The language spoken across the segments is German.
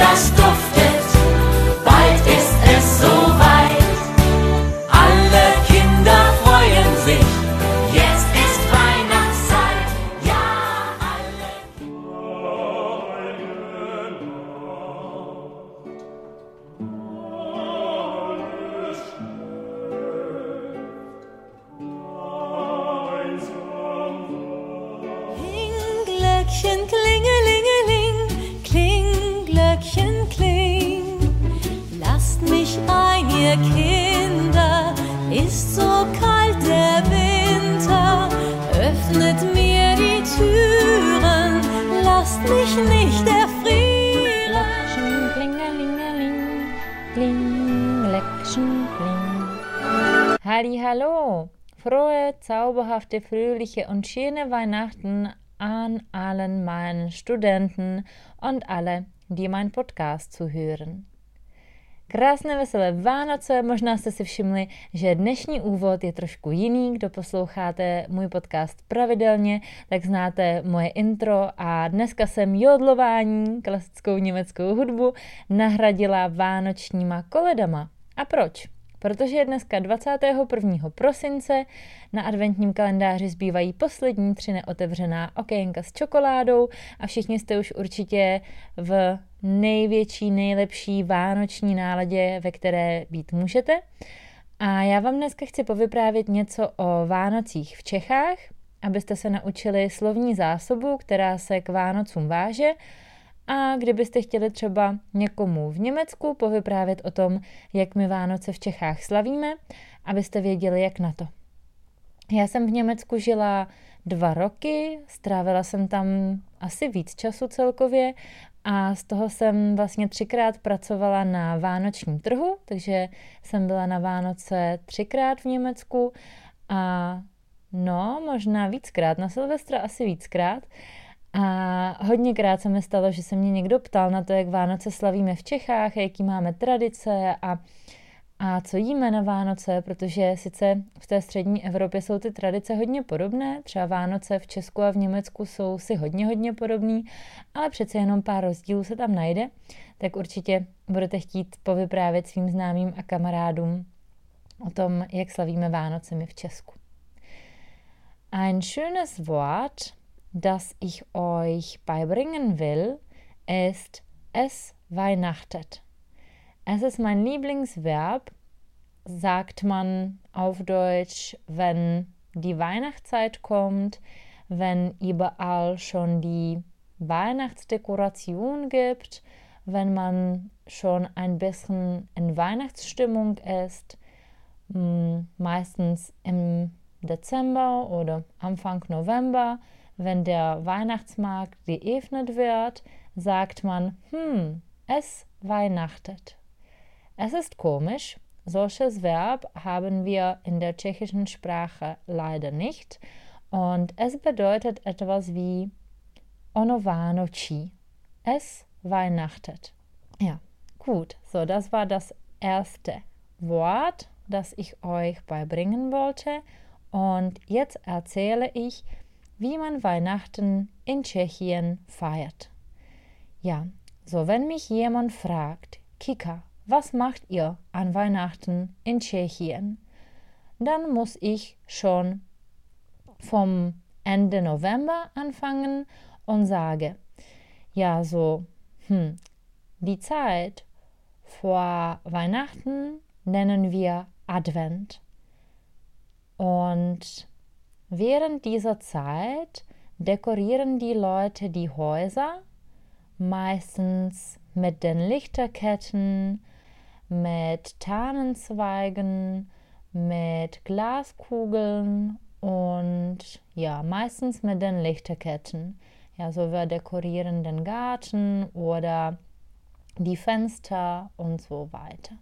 das duftet, bald ist es soweit. Alle Kinder freuen sich, jetzt ist Weihnachtszeit, ja, alle Kinder. Hinglöckchen klingelingeling, Glöckchen kling, lasst mich ein, ihr Kinder, ist so kalt der Winter, öffnet mir die Türen, lasst mich nicht erfrieren. Glöckchen klingelingeling, kling, Glöckchen kling. Hallihallo, frohe, zauberhafte, fröhliche und schöne Weihnachten an allen meinen Studenten und alle, die meinen podcast zuhören. Krásné veselé Vánoce, možná jste si všimli, že dnešní úvod je trošku jiný. Kdo posloucháte můj podcast pravidelně, tak znáte moje intro a dneska jsem jodlování, klasickou německou hudbu, nahradila vánočníma koledama. A proč? Protože je dneska 21. prosince, na adventním kalendáři zbývají poslední 3 neotevřená okénka s čokoládou a všichni jste už určitě v největší, nejlepší vánoční náladě, ve které být můžete. A já vám dneska chci povyprávět něco o Vánocích v Čechách, abyste se naučili slovní zásobu, která se k Vánocům váže. A kdybyste chtěli třeba někomu v Německu povyprávět o tom, jak my Vánoce v Čechách slavíme, abyste věděli, jak na to. Já jsem v Německu žila 2 roky, strávila jsem tam asi víc času celkově a z toho jsem vlastně 3krát pracovala na vánočním trhu, takže jsem byla na Vánoce 3krát v Německu a no, možná víckrát, na Silvestra asi víckrát. A hodněkrát se mi stalo, že se mě někdo ptal na to, jak Vánoce slavíme v Čechách, jaký máme tradice a co jíme na Vánoce, protože sice v té střední Evropě jsou ty tradice hodně podobné, třeba Vánoce v Česku a v Německu jsou si hodně podobný, ale přece jenom pár rozdílů se tam najde, tak určitě budete chtít povyprávět svým známým a kamarádům o tom, jak slavíme Vánoce my v Česku. Ein schönes Wort, das ich euch beibringen will, ist es weihnachtet. Es ist mein Lieblingsverb, sagt man auf Deutsch, wenn die Weihnachtszeit kommt, wenn überall schon die Weihnachtsdekoration gibt, wenn man schon ein bisschen in Weihnachtsstimmung ist, meistens im Dezember oder Anfang November. Wenn der Weihnachtsmarkt geöffnet wird, sagt man, es weihnachtet. Es ist komisch, solches Verb haben wir in der tschechischen Sprache leider nicht und es bedeutet etwas wie ono vánočí, es weihnachtet. Ja, gut, so das war das erste Wort, das ich euch beibringen wollte und jetzt erzähle ich, wie man Weihnachten in Tschechien feiert. Ja, so wenn mich jemand fragt, Kika, was macht ihr an Weihnachten in Tschechien? Dann muss ich schon vom Ende November anfangen und sage, ja so, die Zeit vor Weihnachten nennen wir Advent. Und während dieser Zeit dekorieren die Leute die Häuser, meistens mit den Lichterketten, mit Tannenzweigen, mit Glaskugeln und ja, meistens mit den Lichterketten. Ja, so wir dekorieren den Garten oder die Fenster und so weiter.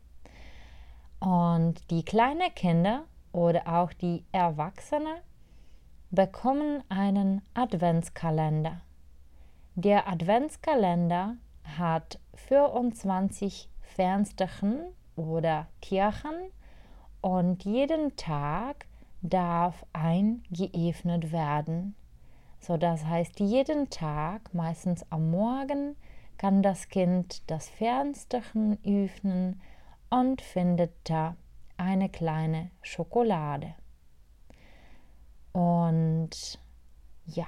Und die kleinen Kinder oder auch die Erwachsenen bekommen einen Adventskalender. Der Adventskalender hat 24 Fensterchen oder Türchen und jeden Tag darf ein geöffnet werden. So, das heißt, jeden Tag, meistens am Morgen, kann das Kind das Fernstechen öffnen und findet da eine kleine Schokolade. Und ja,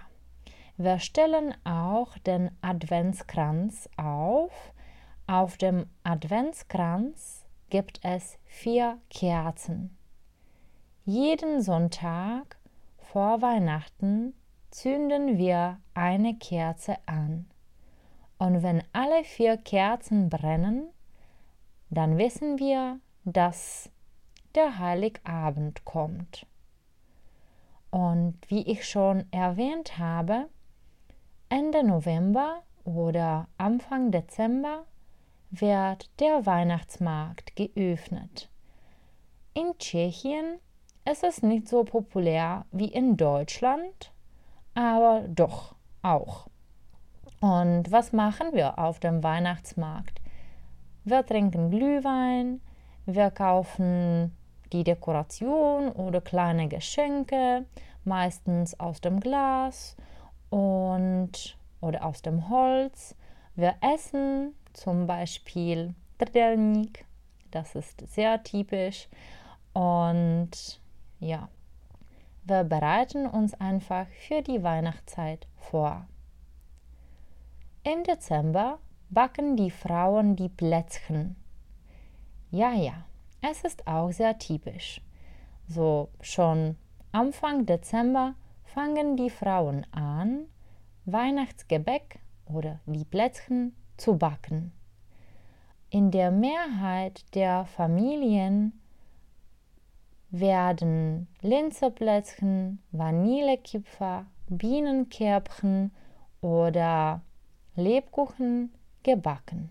wir stellen auch den Adventskranz auf. Auf dem Adventskranz gibt es 4 Kerzen. Jeden Sonntag vor Weihnachten zünden wir eine Kerze an. Und wenn alle 4 Kerzen brennen, dann wissen wir, dass der Heiligabend kommt. Und wie ich schon erwähnt habe, Ende November oder Anfang Dezember wird der Weihnachtsmarkt geöffnet. In Tschechien ist es nicht so populär wie in Deutschland, aber doch auch. Und was machen wir auf dem Weihnachtsmarkt? Wir trinken Glühwein, wir kaufen die Dekoration oder kleine Geschenke, meistens aus dem Glas oder aus dem Holz. Wir essen zum Beispiel Trdelnik, das ist sehr typisch. Und ja, wir bereiten uns einfach für die Weihnachtszeit vor. Im Dezember backen die Frauen die Plätzchen. Ja, es ist auch sehr typisch. So schon Anfang Dezember fangen die Frauen an, Weihnachtsgebäck oder die Plätzchen zu backen. In der Mehrheit der Familien werden Linzerplätzchen, Vanillekipfer, Bienenkerbchen oder Lebkuchen gebacken.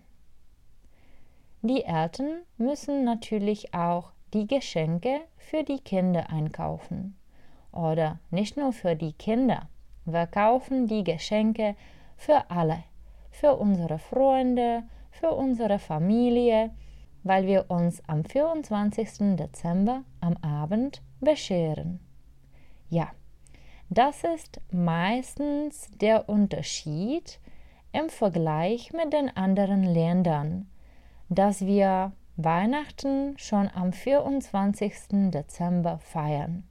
Die Eltern müssen natürlich auch die Geschenke für die Kinder einkaufen. Oder nicht nur für die Kinder. Wir kaufen die Geschenke für alle. Für unsere Freunde, für unsere Familie, weil wir uns am 24. Dezember am Abend bescheren. Ja, das ist meistens der Unterschied im Vergleich mit den anderen Ländern, dass wir Weihnachten schon am 24. Dezember feiern.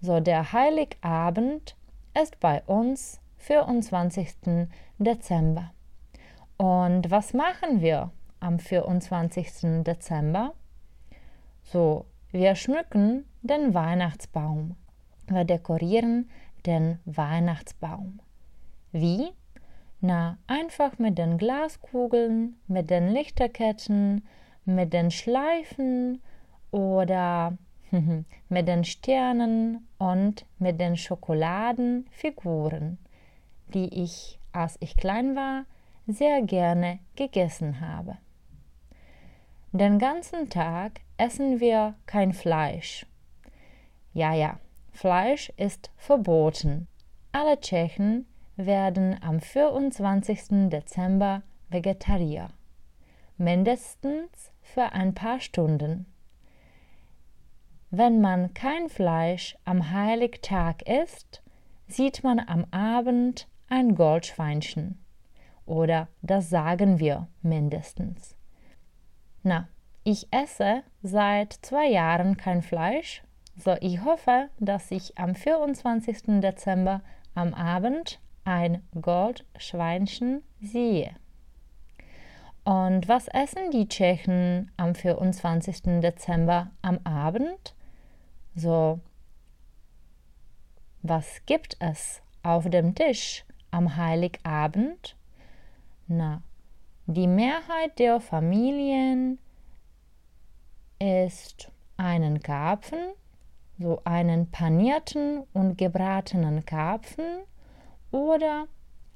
So, der Heiligabend ist bei uns 24. Dezember. Und was machen wir am 24. Dezember? So, wir schmücken den Weihnachtsbaum. Wir dekorieren den Weihnachtsbaum. Wie? Na, einfach mit den Glaskugeln, mit den Lichterketten, mit den Schleifen oder mit den Sternen und mit den Schokoladenfiguren, die ich, als ich klein war, sehr gerne gegessen habe. Den ganzen Tag essen wir kein Fleisch. Ja, Fleisch ist verboten. Alle Tschechen werden am 24. Dezember Vegetarier. Mindestens für ein paar Stunden. Wenn man kein Fleisch am Heiligtag isst, sieht man am Abend ein Goldschweinchen. Oder das sagen wir mindestens. Na, ich esse seit 2 Jahren kein Fleisch, so ich hoffe, dass ich am 24. Dezember am Abend ein Goldschweinchen sehe. Und was essen die Tschechen am 24. Dezember am Abend? So, was gibt es auf dem Tisch am Heiligabend? Na, die Mehrheit der Familien isst einen Karpfen, so einen panierten und gebratenen Karpfen oder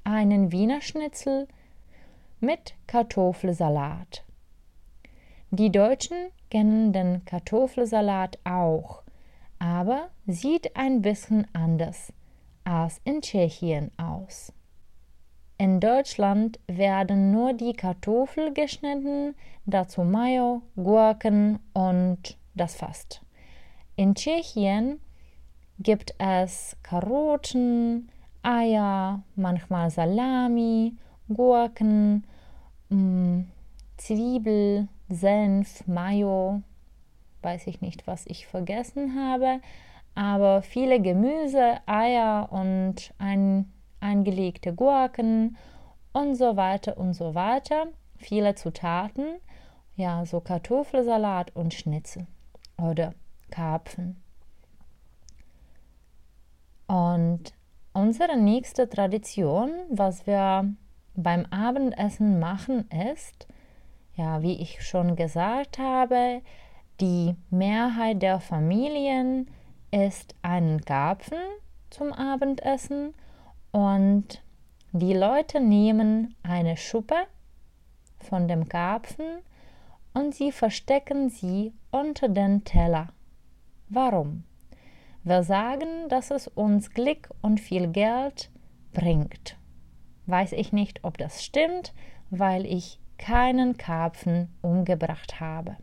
einen Wiener Schnitzel mit Kartoffelsalat. Die Deutschen kennen den Kartoffelsalat auch, aber sieht ein bisschen anders als in Tschechien aus. In Deutschland werden nur die Kartoffeln geschnitten, dazu Mayo, Gurken und das fast. In Tschechien gibt es Karotten, Eier, manchmal Salami, Gurken Zwiebel, Senf, Mayo, weiß ich nicht, was ich vergessen habe, aber viele Gemüse, Eier und eingelegte Gurken und so weiter und so weiter. Viele Zutaten, ja, so Kartoffelsalat und Schnitzel oder Karpfen. Und unsere nächste Tradition, was wir beim Abendessen machen, ist, ja, wie ich schon gesagt habe, die Mehrheit der Familien isst einen Karpfen zum Abendessen und die Leute nehmen eine Schuppe von dem Karpfen und sie verstecken sie unter den Teller. Warum? Wir sagen, dass es uns Glück und viel Geld bringt. Weiß ich nicht, ob das stimmt, weil ich keinen Karpfen umgebracht habe.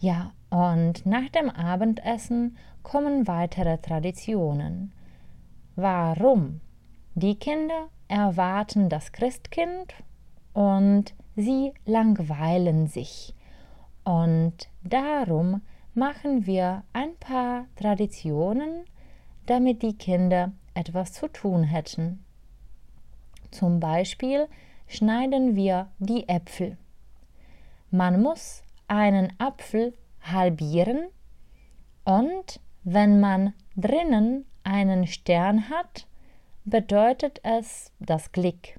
Ja, und nach dem Abendessen kommen weitere Traditionen. Warum? Die Kinder erwarten das Christkind und sie langweilen sich. Und darum machen wir ein paar Traditionen, damit die Kinder etwas zu tun hätten. Zum Beispiel schneiden wir die Äpfel. Man muss einen Apfel halbieren und wenn man drinnen einen Stern hat, bedeutet es das Glück.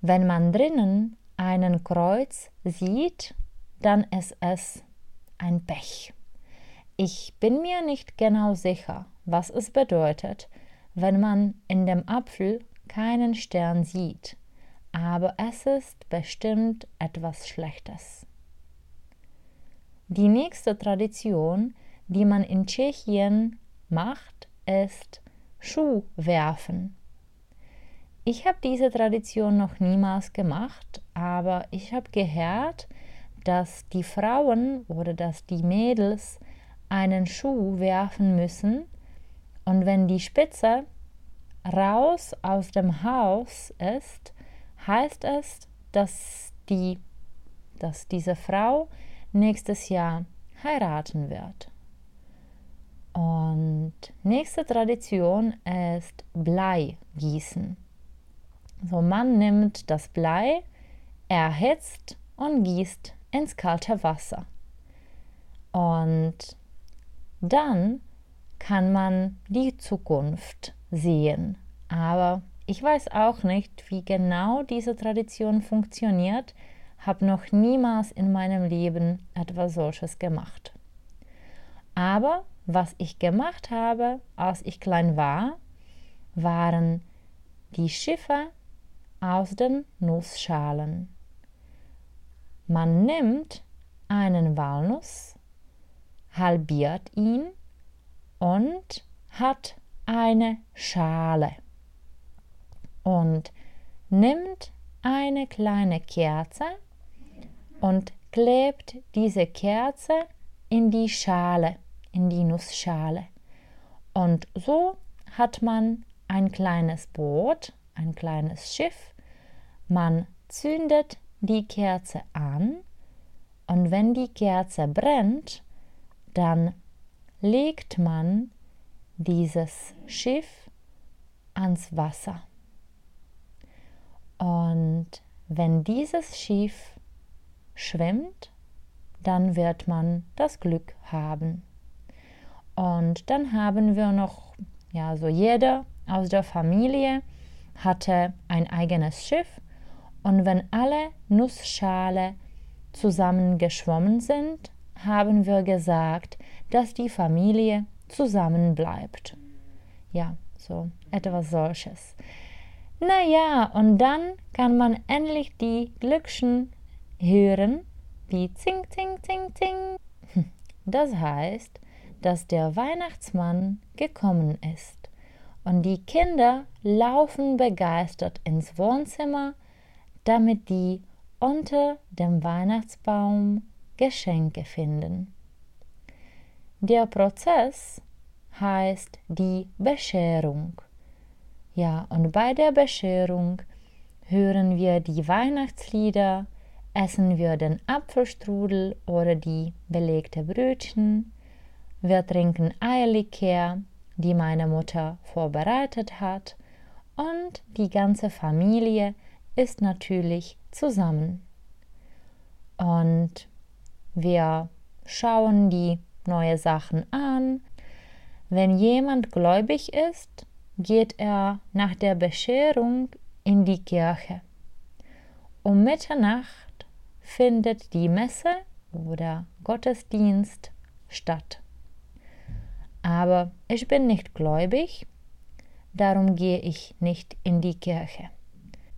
Wenn man drinnen einen Kreuz sieht, dann ist es ein Pech. Ich bin mir nicht genau sicher, was es bedeutet, wenn man in dem Apfel keinen Stern sieht, aber es ist bestimmt etwas Schlechtes. Die nächste Tradition, die man in Tschechien macht, ist Schuhwerfen. Ich habe diese Tradition noch niemals gemacht, aber ich habe gehört, dass die Frauen oder dass die Mädels einen Schuh werfen müssen und wenn die Spitze raus aus dem Haus ist, heißt es, dass diese Frau nächstes Jahr heiraten wird. Und nächste Tradition ist Blei gießen. So, man nimmt das Blei, erhitzt und gießt ins kalte Wasser. Und dann kann man die Zukunft sehen. Aber ich weiß auch nicht, wie genau diese Tradition funktioniert. Habe noch niemals in meinem Leben etwas solches gemacht. Aber was ich gemacht habe, als ich klein war, waren die Schiffe aus den Nussschalen. Man nimmt einen Walnuss, halbiert ihn und hat eine Schale und nimmt eine kleine Kerze und klebt diese Kerze in die Schale, in die Nussschale. Und so hat man ein kleines Boot, ein kleines Schiff. Man zündet die Kerze an und wenn die Kerze brennt, dann legt man dieses Schiff ans Wasser. Und wenn dieses Schiff schwimmt, dann wird man das Glück haben. Und dann haben wir noch, ja, so jeder aus der Familie hatte ein eigenes Schiff. Und wenn alle Nussschale zusammengeschwommen sind, haben wir gesagt, dass die Familie zusammen bleibt. Ja, so etwas solches. Naja, und dann kann man endlich die Glöckchen hören, die Zing, Zing, Zing, Zing. Das heißt, dass der Weihnachtsmann gekommen ist. Und die Kinder laufen begeistert ins Wohnzimmer, damit die unter dem Weihnachtsbaum Geschenke finden. Der Prozess heißt die Bescherung. Ja, und bei der Bescherung hören wir die Weihnachtslieder, essen wir den Apfelstrudel oder die belegte Brötchen, wir trinken Eierlikör, die meine Mutter vorbereitet hat, und die ganze Familie ist natürlich zusammen. Und wir schauen die neuen Sachen an. Wenn jemand gläubig ist, geht er nach der Bescherung in die Kirche. Um Mitternacht findet die Messe oder Gottesdienst statt. Aber ich bin nicht gläubig, darum gehe ich nicht in die Kirche.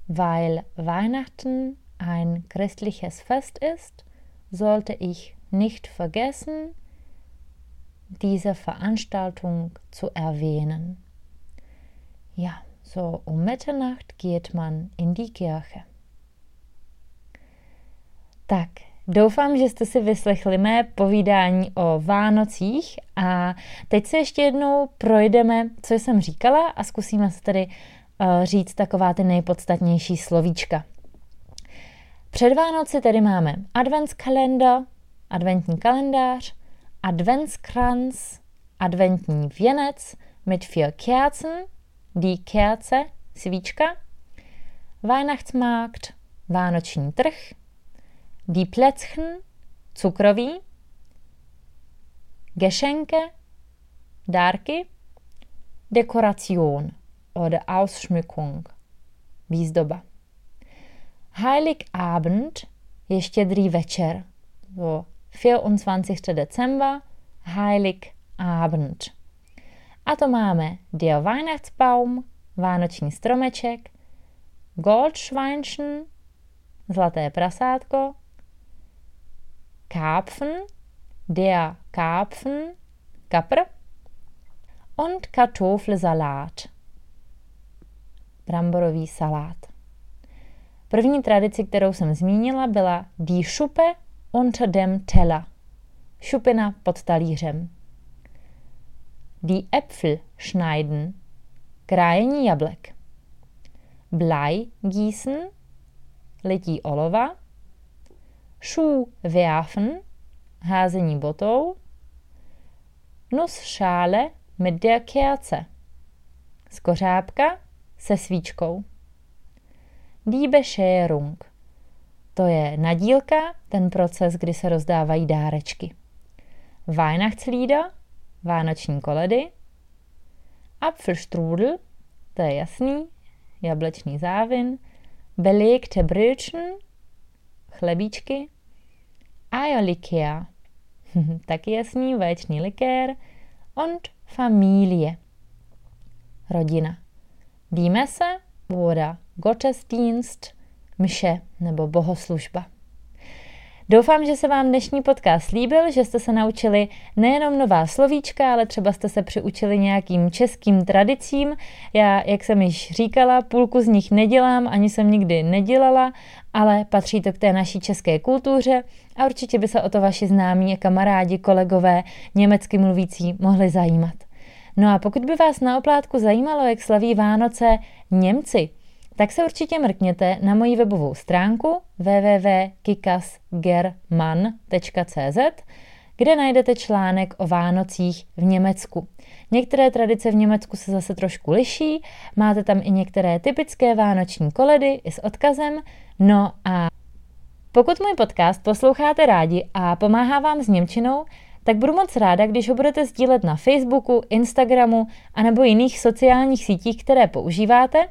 Weil Weihnachten ein christliches Fest ist, sollte ich nicht vergessen, diese Veranstaltung zu erwähnen. Ja, so um Mitternacht geht man in die Kirche. Tak, doufám, že jste si vyslechli mé povídání o Vánocích a teď se ještě jednou projdeme, co jsem říkala, a zkusíme se tedy říct taková ty nejpodstatnější slovíčka. Před Vánoci tedy máme adventskalender, adventní kalendář, Adventskranz, adventní věnec mit vier Kerzen, die Kerze, svíčka, Weihnachtsmarkt, vánoční trh, die Plätzchen, cukroví, Geschenke, dárky, Dekoration oder Ausschmückung, výzdoba. Heiligabend je štědrý večer, 24. Dezember, Heiligabend. A to máme der Weihnachtsbaum, vánoční stromeček, Goldschweinchen, zlaté prasátko, Karpfen, der Karpfen, kapr, und Kartoffelsalat, bramborový salát. První tradici, kterou jsem zmínila, byla die Schuppe unter dem Teller, šupina pod talířem. Die Äpfel schneiden, krájení jablek. Blei gießen, lití olova. Schuh werfen, házení botou. Nussschale mit der Kerze, skořápka se svíčkou. Die Bescherung, to je nadílka, ten proces, kdy se rozdávají dárečky. Weihnachtslieder, vánoční koledy. Apfelstrudel, to je jasný, jablečný závin. Belegte Brötchen, chlebíčky. Eierlikör, taky jasný, vaječný likér. Und Familie, rodina. Die Messe oder Gottesdienst, mše nebo bohoslužba. Doufám, že se vám dnešní podcast líbil, že jste se naučili nejenom nová slovíčka, ale třeba jste se přiučili nějakým českým tradicím. Já, jak jsem již říkala, půlku z nich nedělám, ani jsem nikdy nedělala, ale patří to k té naší české kultuře a určitě by se o to vaši známí, kamarádi, kolegové, německy mluvící mohli zajímat. No a pokud by vás na oplátku zajímalo, jak slaví Vánoce Němci, tak se určitě mrkněte na moji webovou stránku www.kikasgerman.cz, kde najdete článek o Vánocích v Německu. Některé tradice v Německu se zase trošku liší, máte tam i některé typické vánoční koledy i s odkazem. No a pokud můj podcast posloucháte rádi a pomáhá vám s němčinou, tak budu moc ráda, když ho budete sdílet na Facebooku, Instagramu a nebo jiných sociálních sítích, které používáte.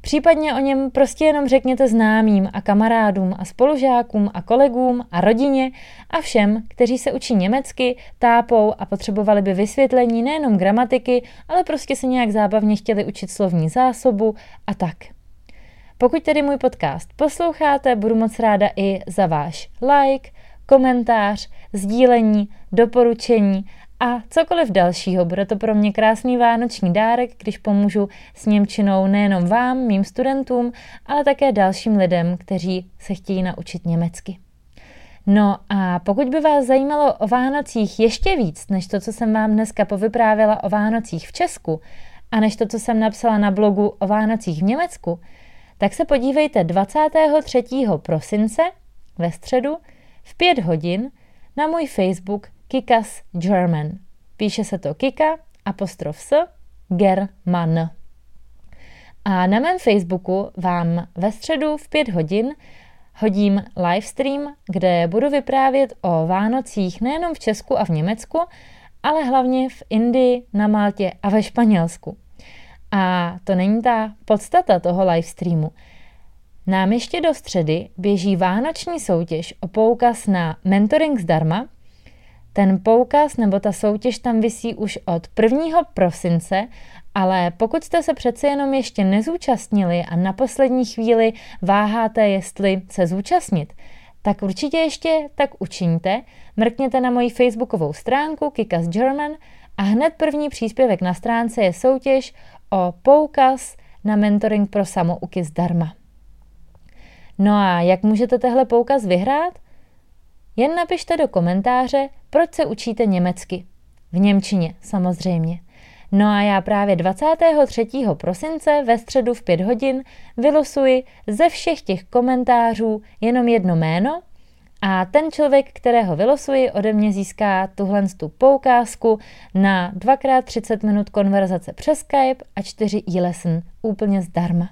Případně o něm prostě jenom řekněte známým a kamarádům a spolužákům a kolegům a rodině a všem, kteří se učí německy, tápou a potřebovali by vysvětlení nejenom gramatiky, ale prostě se nějak zábavně chtěli učit slovní zásobu a tak. Pokud tedy můj podcast posloucháte, budu moc ráda i za váš like, komentář, sdílení, doporučení a cokoliv dalšího. Bude to pro mě krásný vánoční dárek, když pomůžu s němčinou nejenom vám, mým studentům, ale také dalším lidem, kteří se chtějí naučit německy. No a pokud by vás zajímalo o Vánocích ještě víc, než to, co jsem vám dneska povyprávěla o Vánocích v Česku a než to, co jsem napsala na blogu o Vánocích v Německu, tak se podívejte 23. prosince ve středu v 5 hodin na můj Facebook Kika's German. Píše se to Kika_s German. A na mém Facebooku vám ve středu v 5 hodin hodím livestream, kde budu vyprávět o Vánocích nejenom v Česku a v Německu, ale hlavně v Indii, na Maltě a ve Španělsku. A to není ta podstata toho livestreamu. Nám ještě do středy běží vánoční soutěž o poukaz na mentoring zdarma. Ten poukaz nebo ta soutěž tam visí už od 1. prosince, ale pokud jste se přece jenom ještě nezúčastnili a na poslední chvíli váháte, jestli se zúčastnit, tak určitě ještě tak učiňte, mrkněte na moji facebookovou stránku Kika's German a hned první příspěvek na stránce je soutěž o poukaz na mentoring pro samouky zdarma. No a jak můžete tehle poukaz vyhrát? Jen napište do komentáře, proč se učíte německy. V němčině samozřejmě. No a já právě 23. prosince ve středu v 5 hodin vylosuji ze všech těch komentářů jenom jedno jméno a ten člověk, kterého vylosuji, ode mě získá tuhle tu poukázku na 2x30 minut konverzace přes Skype a 4 e-lesson úplně zdarma.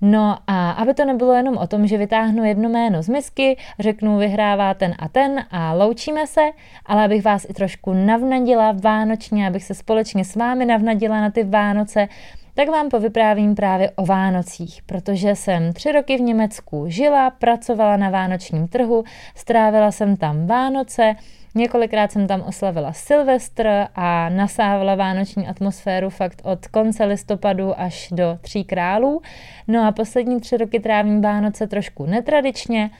No a aby to nebylo jenom o tom, že vytáhnu jedno jméno z misky, řeknu vyhrává ten a loučíme se, ale abych vás i trošku navnadila vánočně, abych se společně s vámi navnadila na ty Vánoce, tak vám povyprávím právě o Vánocích, protože jsem 3 roky v Německu žila, pracovala na vánočním trhu, strávila jsem tam Vánoce, několikrát jsem tam oslavila Silvestr a nasávala vánoční atmosféru fakt od konce listopadu až do 3 králů. No a poslední 3 roky trávím Vánoce trošku netradičně.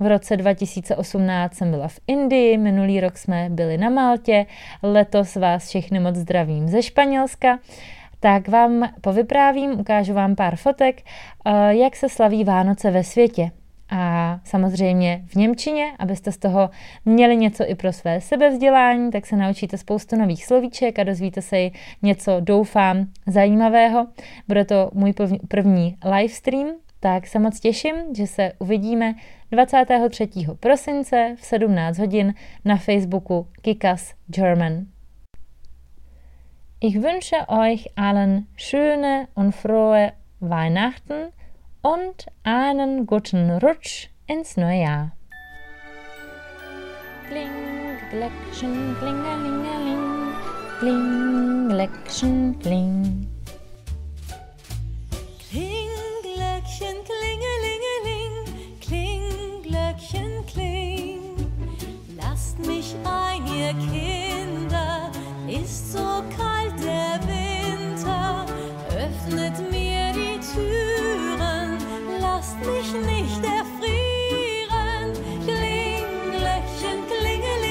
V roce 2018 jsem byla v Indii, minulý rok jsme byli na Maltě, letos vás všechny moc zdravím ze Španělska. Tak vám povyprávím, ukážu vám pár fotek, jak se slaví Vánoce ve světě. A samozřejmě v němčině, abyste z toho měli něco i pro své sebevzdělání, tak se naučíte spoustu nových slovíček a dozvíte se i něco, doufám, zajímavého. Bude to můj první livestream, tak se moc těším, že se uvidíme 23. prosince v 17 hodin na Facebooku Kika's German. Ich wünsche euch allen schöne und frohe Weihnachten und einen guten Rutsch ins neue Jahr. Klingeglöckchen, klingelingeling, klingeglöckchen, kling. Klingeglöckchen, klingelingeling, klingeglöckchen, kling. Lasst mich ein, ihr Kinder, ist so kalt der Winter, öffnet mir die Türen, lasst mich nicht erwarten.